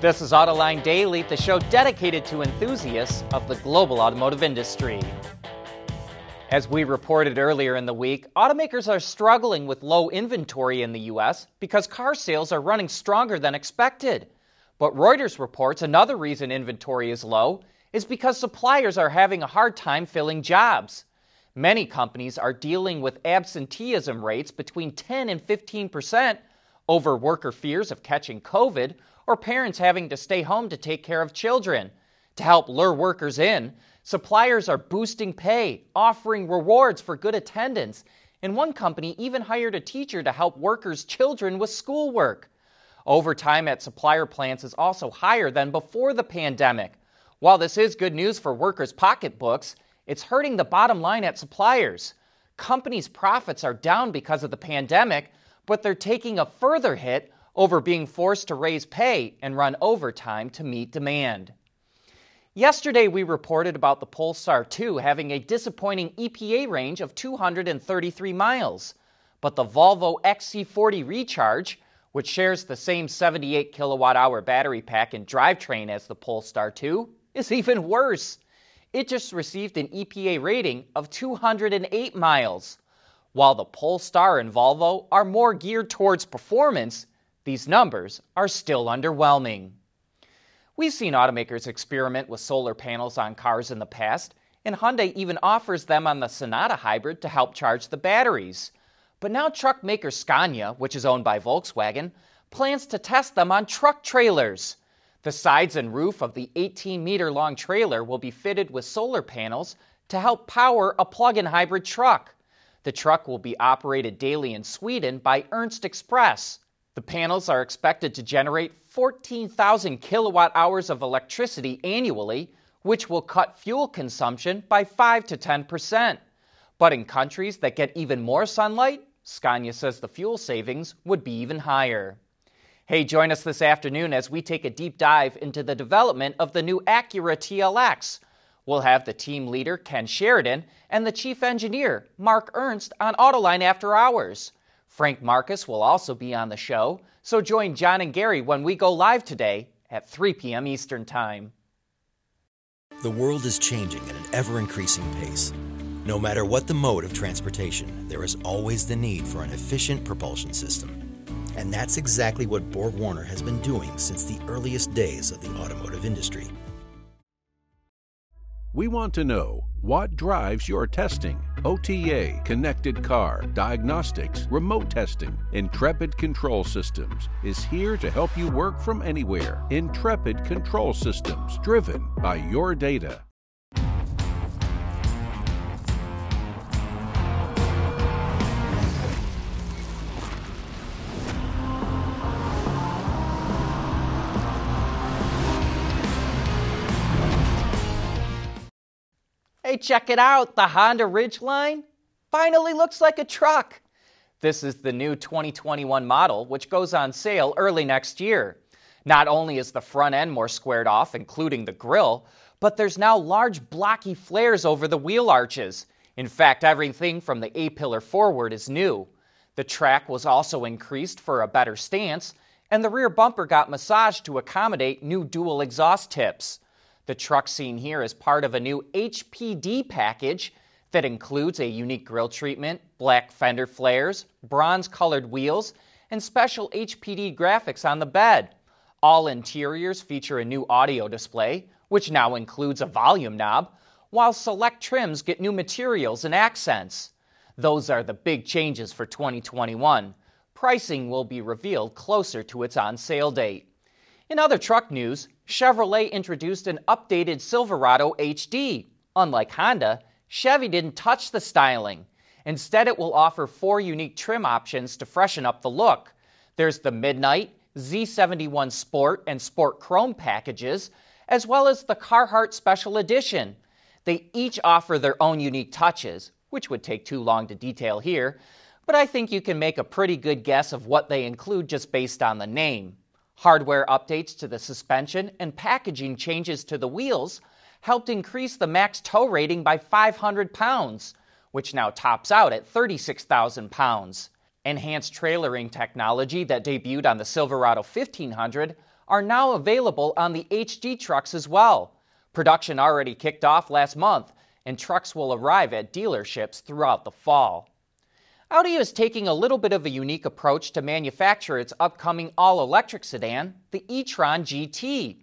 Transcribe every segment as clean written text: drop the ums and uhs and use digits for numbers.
This is AutoLine Daily, the show dedicated to enthusiasts of the global automotive industry. As we reported earlier in the week, automakers are struggling with low inventory in the U.S. because car sales are running stronger than expected. But Reuters reports another reason inventory is low is because suppliers are having a hard time filling jobs. Many companies are dealing with absenteeism rates between 10% and 15% over worker fears of catching COVID or parents having to stay home to take care of children. To help lure workers in, suppliers are boosting pay, offering rewards for good attendance, and one company even hired a teacher to help workers' children with schoolwork. Overtime at supplier plants is also higher than before the pandemic. While this is good news for workers' pocketbooks, it's hurting the bottom line at suppliers. Companies' profits are down because of the pandemic, but they're taking a further hit over being forced to raise pay and run overtime to meet demand. Yesterday, we reported about the Polestar 2 having a disappointing EPA range of 233 miles. But the Volvo XC40 Recharge, which shares the same 78 kilowatt-hour battery pack and drivetrain as the Polestar 2, is even worse. It just received an EPA rating of 208 miles. While the Polestar and Volvo are more geared towards performance, these numbers are still underwhelming. We've seen automakers experiment with solar panels on cars in the past, and Hyundai even offers them on the Sonata hybrid to help charge the batteries. But now truck maker Scania, which is owned by Volkswagen, plans to test them on truck trailers. The sides and roof of the 18-meter-long trailer will be fitted with solar panels to help power a plug-in hybrid truck. The truck will be operated daily in Sweden by Ernst Express. The panels are expected to generate 14,000 kilowatt-hours of electricity annually, which will cut fuel consumption by 5% to 10%. But in countries that get even more sunlight, Scania says the fuel savings would be even higher. Hey, join us this afternoon as we take a deep dive into the development of the new Acura TLX. We'll have the team leader, Ken Sheridan, and the chief engineer, Mark Ernst, on AutoLine After Hours. Frank Marcus will also be on the show, so join John and Gary when we go live today at 3 p.m. Eastern Time. The world is changing at an ever-increasing pace. No matter what the mode of transportation, there is always the need for an efficient propulsion system. And that's exactly what BorgWarner has been doing since the earliest days of the automotive industry. We want to know what drives your testing. OTA, connected car, diagnostics, remote testing. Intrepid Control Systems is here to help you work from anywhere. Intrepid Control Systems, driven by your data. Hey, check it out, the Honda Ridgeline finally looks like a truck. This is the new 2021 model, which goes on sale early next year. Not only is the front end more squared off, including the grille, but there's now large blocky flares over the wheel arches. In fact, everything from the A-pillar forward is new. The track was also increased for a better stance, and the rear bumper got massaged to accommodate new dual exhaust tips. The truck seen here is part of a new HPD package that includes a unique grille treatment, black fender flares, bronze-colored wheels, and special HPD graphics on the bed. All interiors feature a new audio display, which now includes a volume knob, while select trims get new materials and accents. Those are the big changes for 2021. Pricing will be revealed closer to its on-sale date. In other truck news, Chevrolet introduced an updated Silverado HD. Unlike Honda, Chevy didn't touch the styling. Instead, it will offer 4 unique trim options to freshen up the look. There's the Midnight, Z71 Sport, and Sport Chrome packages, as well as the Carhartt Special Edition. They each offer their own unique touches, which would take too long to detail here, but I think you can make a pretty good guess of what they include just based on the name. Hardware updates to the suspension and packaging changes to the wheels helped increase the max tow rating by 500 pounds, which now tops out at 36,000 pounds. Enhanced trailering technology that debuted on the Silverado 1500 are now available on the HD trucks as well. Production already kicked off last month, and trucks will arrive at dealerships throughout the fall. Audi is taking a little bit of a unique approach to manufacture its upcoming all-electric sedan, the e-tron GT.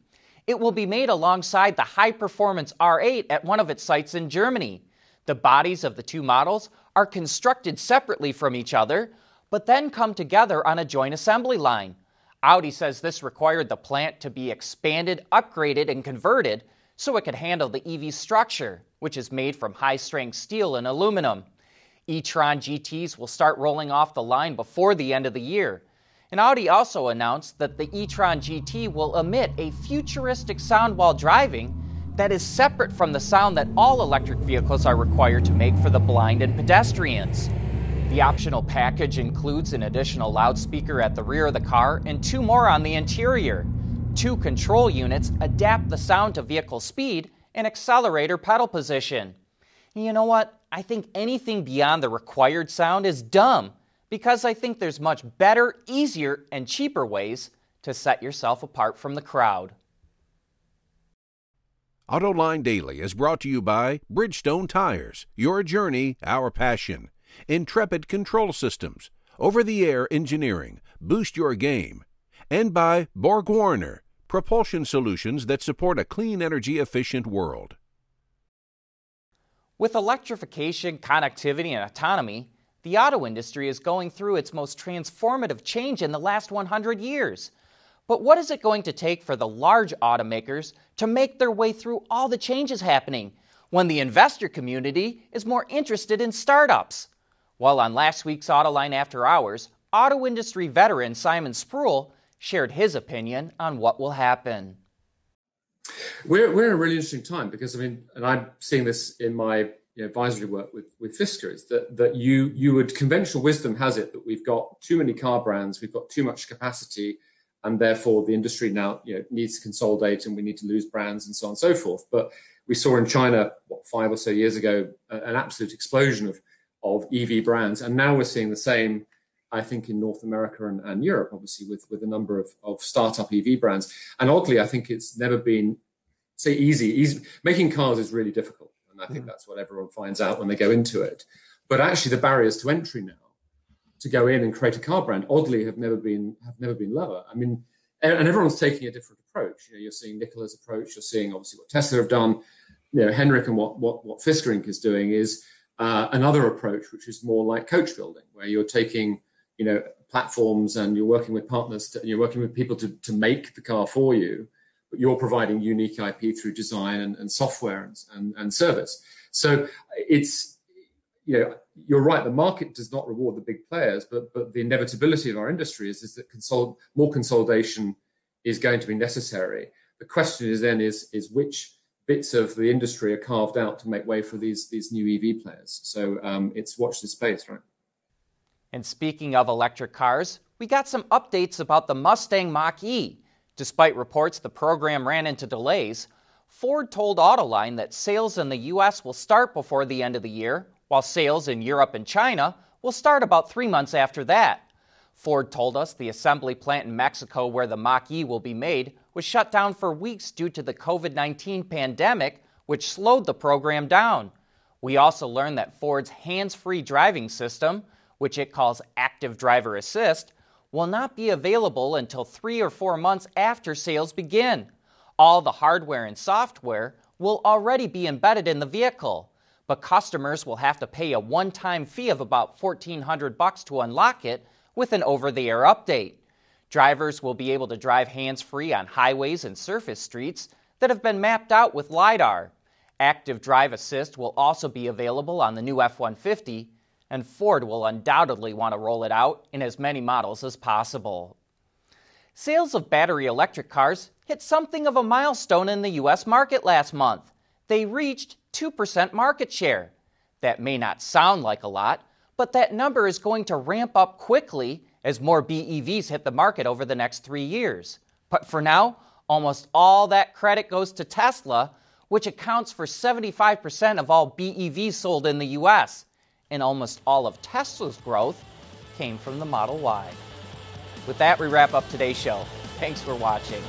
It will be made alongside the high-performance R8 at one of its sites in Germany. The bodies of the two models are constructed separately from each other, but then come together on a joint assembly line. Audi says this required the plant to be expanded, upgraded, and converted so it could handle the EV structure, which is made from high-strength steel and aluminum. e-tron GTs will start rolling off the line before the end of the year. And Audi also announced that the e-tron GT will emit a futuristic sound while driving that is separate from the sound that all electric vehicles are required to make for the blind and pedestrians. The optional package includes an additional loudspeaker at the rear of the car and two more on the interior. Two control units adapt the sound to vehicle speed and accelerator pedal position. You know what? I think anything beyond the required sound is dumb, because I think there's much better, easier, and cheaper ways to set yourself apart from the crowd. AutoLine Daily is brought to you by Bridgestone Tires, your journey, our passion. Intrepid Control Systems, over-the-air engineering, boost your game. And by BorgWarner, propulsion solutions that support a clean, energy-efficient world. With electrification, connectivity, and autonomy, the auto industry is going through its most transformative change in the last 100 years. But what is it going to take for the large automakers to make their way through all the changes happening when the investor community is more interested in startups? Well, on last week's AutoLine After Hours, auto industry veteran Simon Sproul shared his opinion on what will happen. We're in a really interesting time, because and I'm seeing this in my advisory work with Fisker, is that you would, conventional wisdom has it that we've got too many car brands, we've got too much capacity, and therefore the industry now needs to consolidate, and we need to lose brands and so on and so forth. But we saw in China, what, 5 or so years ago, an absolute explosion of EV brands, and now we're seeing the same, I think, in North America and Europe, obviously, with a number of startup EV brands. And oddly, I think it's never been so easy. Making cars is really difficult, and I think that's what everyone finds out when they go into it. But actually, the barriers to entry now to go in and create a car brand, oddly, have never been lower. And everyone's taking a different approach. You're seeing Nikola's approach. You're seeing obviously what Tesla have done. Henrik and what Fisker Inc is doing is another approach, which is more like coach building, where you're taking platforms, and you're working with partners, you're working with people to make the car for you, but you're providing unique IP through design and software and service. So it's, you're right, the market does not reward the big players, but the inevitability of our industry is that more consolidation is going to be necessary. The question is then is which bits of the industry are carved out to make way for these new EV players. So it's watch this space, right? And speaking of electric cars, we got some updates about the Mustang Mach-E. Despite reports the program ran into delays, Ford told AutoLine that sales in the U.S. will start before the end of the year, while sales in Europe and China will start about 3 months after that. Ford told us the assembly plant in Mexico where the Mach-E will be made was shut down for weeks due to the COVID-19 pandemic, which slowed the program down. We also learned that Ford's hands-free driving system, which it calls Active Driver Assist, will not be available until 3 or 4 months after sales begin. All the hardware and software will already be embedded in the vehicle, but customers will have to pay a one-time fee of about $1,400 to unlock it with an over-the-air update. Drivers will be able to drive hands-free on highways and surface streets that have been mapped out with LiDAR. Active Drive Assist will also be available on the new F-150, and Ford will undoubtedly want to roll it out in as many models as possible. Sales of battery electric cars hit something of a milestone in the U.S. market last month. They reached 2% market share. That may not sound like a lot, but that number is going to ramp up quickly as more BEVs hit the market over the next 3 years. But for now, almost all that credit goes to Tesla, which accounts for 75% of all BEVs sold in the U.S., and almost all of Tesla's growth came from the Model Y. With that, we wrap up today's show. Thanks for watching.